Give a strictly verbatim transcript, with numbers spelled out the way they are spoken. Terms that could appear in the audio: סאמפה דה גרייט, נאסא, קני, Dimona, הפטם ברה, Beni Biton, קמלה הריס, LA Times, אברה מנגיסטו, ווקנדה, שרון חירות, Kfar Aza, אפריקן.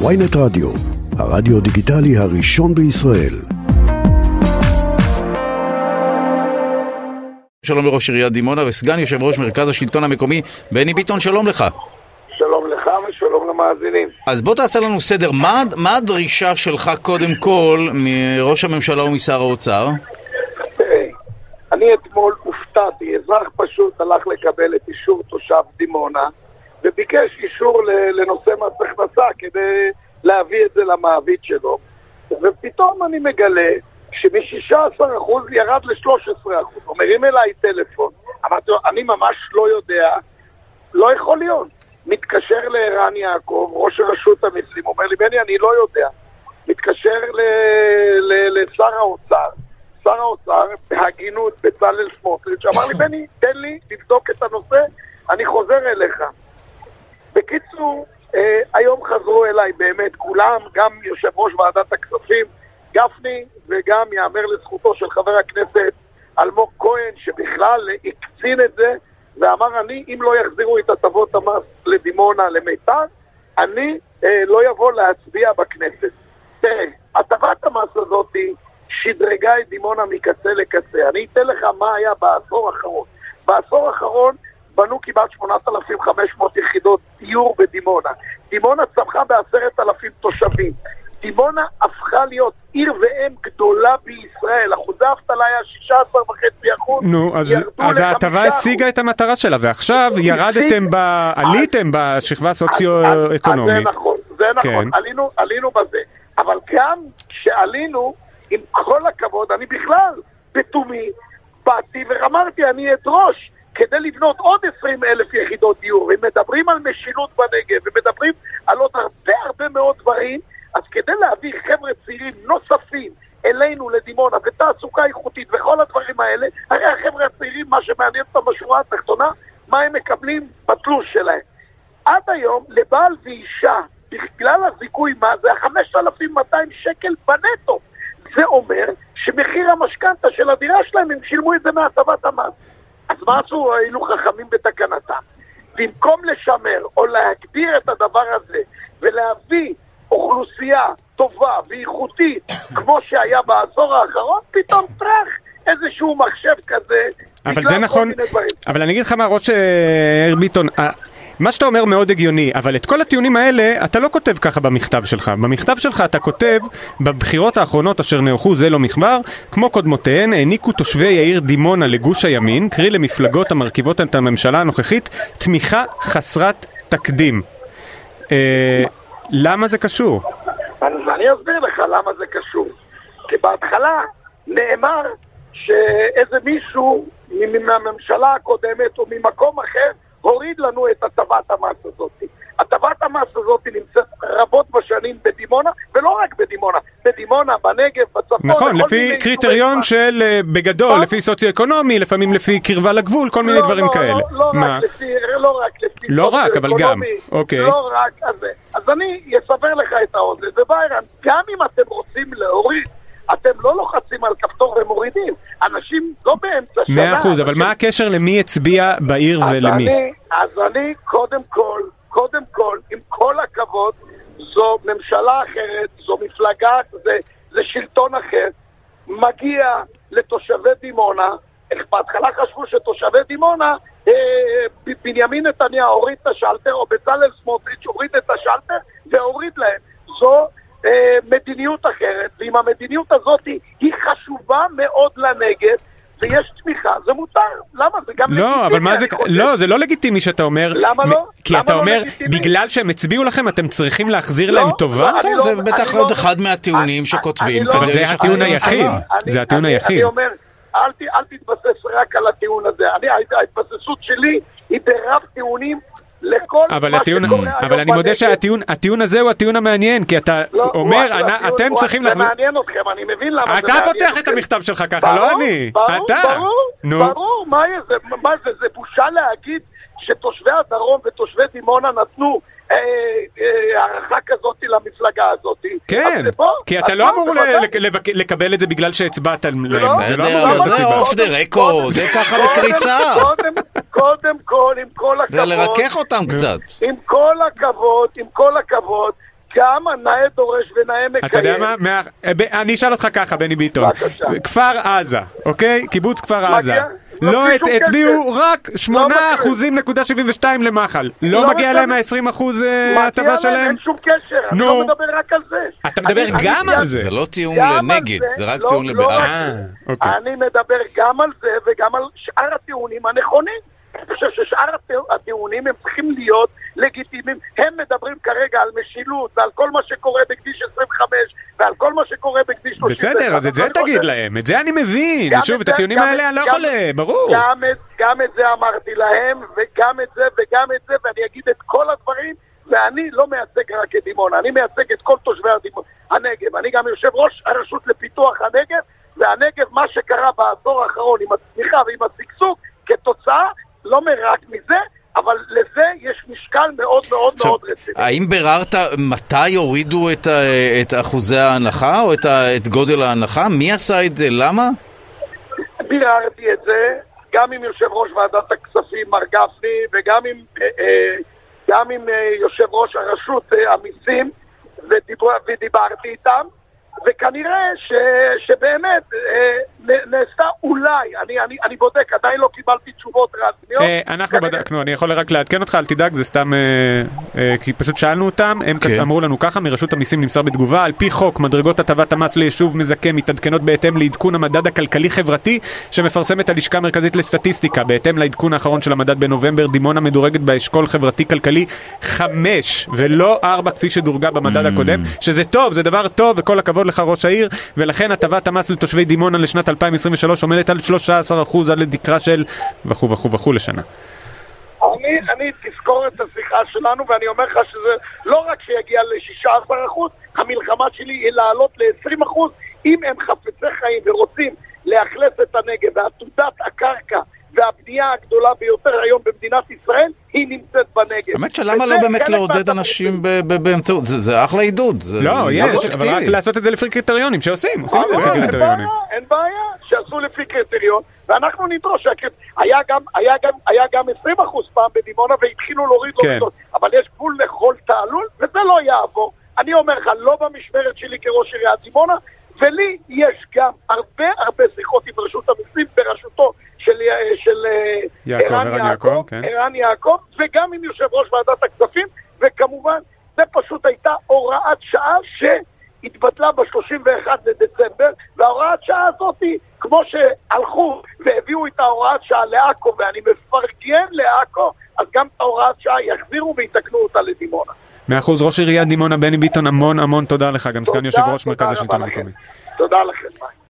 Winnet Radio, הרדיו דיגיטלי הראשון בישראל. שלום לראש עיריית דימונה וסגן יושב ראש מרכז השלטון המקומי בני ביטון, שלום לך. שלום לך ושלום למאזינים. אז בוא תעשה לנו סדר, מה, מה הדרישה שלך קודם כל מראש הממשלה ומשר האוצר? אני אתמול הופתעתי, אזרח פשוט הלך לקבל את אישור תושב דימונה וביקש אישור לנושא מס הכנסה כדי להביא את זה למעביד שלו, ופתאום אני מגלה שמ-שישה עשר אחוז ירד ל-שלושה עשר אחוז. אומרים אליי טלפון, אמרתי, אני ממש לא יודע, לא יכול להיות. מתקשר לערן יעקב, ראש רשות המיסים, אומר לי, בני, אני לא יודע. מתקשר ל- ל- לשר האוצר, שר האוצר, בהגינות, בצלאל סמוטריץ', אמר לי, בני, תן לי לבדוק את הנושא, אני חוזר אליך. בקיצור, אה, היום חזרו אליי באמת כולם, גם יושב ראש ועדת הכספים, גפני, וגם יאמר לזכותו של חבר הכנסת אלמוג כהן, שבכלל הקצין את זה, ואמר, אני, אם לא יחזירו את הטבות המס לדימונה, למיתר, אני אה, לא יבוא להצביע בכנסת. תראה, הטבת המס הזאת שדרגה את דימונה מקצה לקצה. אני אתן לך מה היה בעשור האחרון. בעשור האחרון בנו כמעט שמונת אלפים וחמש מאות יחידות דיור בדימונה. דימונה צמחה ב-עשרת אלפים תושבים. דימונה הפכה להיות עיר ואם גדולה בישראל. אחוזי האבטלה היה שישה עשר נקודה חמש אחוז. נו, אז ההטבה השיגה את המטרה שלה, ועכשיו ירדתם, עליתם בשכבה הסוציו-אקונומית. זה נכון, זה נכון. עלינו בזה. אבל גם כשעלינו, עם כל הכבוד, אני בכלל בתומי, באתי ואמרתי, אני אדרוש כדי לבנות עוד עשרים אלף יחידות דיור. הם מדברים על משילות בנגב, הם מדברים על עוד הרבה הרבה מאוד דברים, אז כדי להביא חבר'ה צעירים נוספים אלינו לדימונה, ותעסוקה איכותית וכל הדברים האלה, הרי החבר'ה הצעירים, מה שמעניין אותם בשורה התחתונה, מה הם מקבלים בתלוש שלהם. עד היום, לבעל ואישה, בגלל הזיכוי מה זה, חמשת אלפים ומאתיים שקל בנטו. זה אומר שמחיר המשכנתה של הדירה שלהם, הם שילמו את זה מהטבת המס. אז מה עשו? אילו חכמים בתקנתם. במקום לשמר או להגדיר את הדבר הזה, ולהביא אוכלוסייה טובה ואיכותית, כמו שהיה בעשור האחרון, פתאום טרח איזשהו מחשב כזה. אבל זה נכון, אבל אני אגיד לך מה, ראש ביטון, מה שאתה אומר מאוד הגיוני, אבל את כל הטיעונים האלה אתה לא כותב ככה במכתב שלך. במכתב שלך אתה כותב, בבחירות האחרונות אשר נערכו זה לא מכבר, כמו קודמותיהן, העניקו תושבי העיר דימונה לגוש הימין, קרי למפלגות המרכיבות את הממשלה הנוכחית, תמיכה חסרת תקדים. אה, למה זה קשור? אני אסביר לך למה זה קשור. כי בהתחלה נאמר שאיזה מישהו מהממשלה הקודמת או ממקום אחר הוריד לנו את הטבת המס הזאת. הטבת המס הזאת נמצאת רבות בשנים בדימונה, ולא רק בדימונה, בדימונה, בנגב, בצפון. נכון, לפי קריטריון של בגדול, לפי סוציו-אקונומי, לפעמים לפי קרבה לגבול, כל מיני דברים כאלה. לא רק לפי סוציו-אקונומי, לא רק הזה. אז אני אסבר לך את האוזן, ובאירן, גם אם אתם רוצים להוריד, אתם לא לוחצים על כפתור ומורידים. אנשים לא באמצע שנה. מאה אחוז, אבל מה הקשר למי הצביע בעיר ולמי? אז אני קודם כל, קודם כל, עם כל הכבוד, זו ממשלה אחרת, זו מפלגה, זה, זה שלטון אחר, מגיע לתושבי דימונה. בהתחלה חשבו שתושבי דימונה, אה, בנימין נתניהו הוריד את השלטר, או בצלאל סמוטריץ' הוריד את השלטר, והוריד להם. זו מדיניות אחרת, ואם המדיניות הזאת היא חשובה מאוד לנגד, ויש תמיכה, זה מותר. למה? זה גם לגיטימי. לא, זה לא לגיטימי שאתה אומר. למה לא? כי אתה אומר, בגלל שהם הצביעו לכם, אתם צריכים להחזיר להם טובה? זה בטח עוד אחד מהטיעונים שכותבים. אבל זה הטיעון היחיד. זה הטיעון היחיד. אני אומר, אל תתבסס רק על הטיעון הזה. ההתבססות שלי היא ברב טיעונים, אבל הטיעון, אבל אני מודה שהטיעון, הטיעון הזה הוא הטיעון המעניין, כי אתה אומר, אתם צריכים, זה מעניין אתכם, אני מבין למה זה מעניין. אתה פותח את המכתב שלך ככה, לא אני. אתה. ברור, מה זה? זה בושה להגיד שתושבי הדרום ותושבי דימונה נתנו הערכה כזאת למפלגה הזאת. כן, כי אתה לא אמור לקבל את זה בגלל שהצבעת להם. זה אוף דה רקורד, זה ככה בקריצה. קודם כל, עם כל הכבוד, זה לרכך אותם קצת. עם כל הכבוד, עם כל הכבוד, כמה נאה דורש ונאה מקיים. אתה יודע מה? מה... אני אשאל אותך ככה, בני ביטון. כפר עזה, אוקיי? קיבוץ כפר עזה. מגיע? לא הצביעו רק שמונה נקודה שבעים ושתיים אחוז למחל. לא מגיע להם ה-עשרים אחוז הטבה שלהם? אין שום קשר, אני לא מדבר רק על זה. אתה מדבר גם על זה? זה לא טיעון לנגד, זה רק טיעון לבעד. אני מדבר גם על זה וגם על שאר הטיעונים הנכונים. אני חושב ששאר הטיעונים הם צריכים להיות לגיטימיים. הם מדברים כרגע על משילות ועל כל מה שקורה בכביש עשרים וחמש ועל כל מה שקורה בכביש שלושים. בסדר, אז את זה תגיד להם, את זה אני מבין. שוב, את הטיעונים האלה אני לא יכול, ברור. גם את זה אמרתי להם, וגם את זה וגם את זה, ואני אגיד את כל הדברים, ואני לא מייצג רק את דימונה, אני מייצג את כל תושבי הנגב. אני גם יושב ראש הרשות לפיתוח הנגב, והנגב, מה שקרה בעשור האחרון עם הצמיחה ועם הסגסוג, כתוצאה לא מרק מזה, אבל לזה יש משקל מאוד מאוד מאוד רציני. האם ביררת מתי יורידו את, את אחוזי ההנחה או את, את גודל ההנחה? מי עשה את זה? למה? ביררתי את זה, גם עם יושב ראש ועדת הכספים, מר גפני, וגם עם, גם עם יושב ראש הרשות המיסים, ודיבר, ודיברתי איתם, וכנראה ש, שבאמת נעשתה אולי, אני, אני, אני בודק, עדיין לא קיבלתי תשובות רצמיות. אנחנו בדקנו, אני יכול רק לעדכן אותך, אל תדאג, זה סתם, כי פשוט שאלנו אותם, הם אמרו לנו ככה, מרשות המיסים נמסר בתגובה, על פי חוק, מדרגות הטבת המס ליישוב מזכה מתעדכנות בהתאם לעדכון המדד הכלכלי-חברתי, שמפרסמת הלשכה המרכזית לסטטיסטיקה, בהתאם לעדכון האחרון של המדד בנובמבר, דימונה מדורגת באשכול חברתי-כלכלי חמש, ולא ארבע, כפי שדורגה במדד הקודם, שזה טוב, זה דבר טוב, וכל הכבוד לך, ראש העיר, ולכן הטבת המס לתושבי דימונה לשנת אלפיים עשרים ושלוש עומדת על שלושה עשר אחוז, עד לדקרה של וכו וכו וכו לשנה. אני, אני תזכור את השיחה שלנו, ואני אומר לך שזה לא רק שיגיע ל-שישה עשר אחוז, המלחמה שלי היא לעלות ל-עשרים אחוז, אם הם חפצי חיים ורוצים להחלס את הנגב, ועתודת הקרקע והבנייה הגדולה ביותר היום במדינת ישראל, היא נמצאת בנגב. באמת שלמה לא באמת לעודד אנשים באמצעות, זה אחלה עידוד. לא, יש, אבל רק לעשות את זה לפי קריטריונים, שעושים, עושים את זה לפי קריטריונים. אין בעיה, שעשו לפי קריטריון, ואנחנו נדרוש, היה גם עשרים אחוז פעם בדימונה, והתחילו להוריד לו, אבל יש גבול לכל תעלול, וזה לא יעבור. אני אומר לך, לא במשמרת שלי כראש עיריית דימונה, ולי יש גם הרבה הרבה שיחות עם רשות המסים בראשותו של של ערן יעקב, ערן יעקב, וגם עם יושב ראש ועדת הכספים, וכמובן זה פשוט הייתה הוראת שעה שהתבטלה ב-שלושים ואחד לדצמבר, וההוראת שעה הזאת, כמו שהלכו והביאו את ההוראת שעה לעכו, ואני מפרגן לעכו, אז גם את ההוראת שעה יחזירו ויתקנו אותה לדימונה. מאה אחוז, ראש עיריית דימונה בני ביטון, המון המון תודה לך, גם סגן יושב ראש מרכז השלטון המקומי. תודה לכם.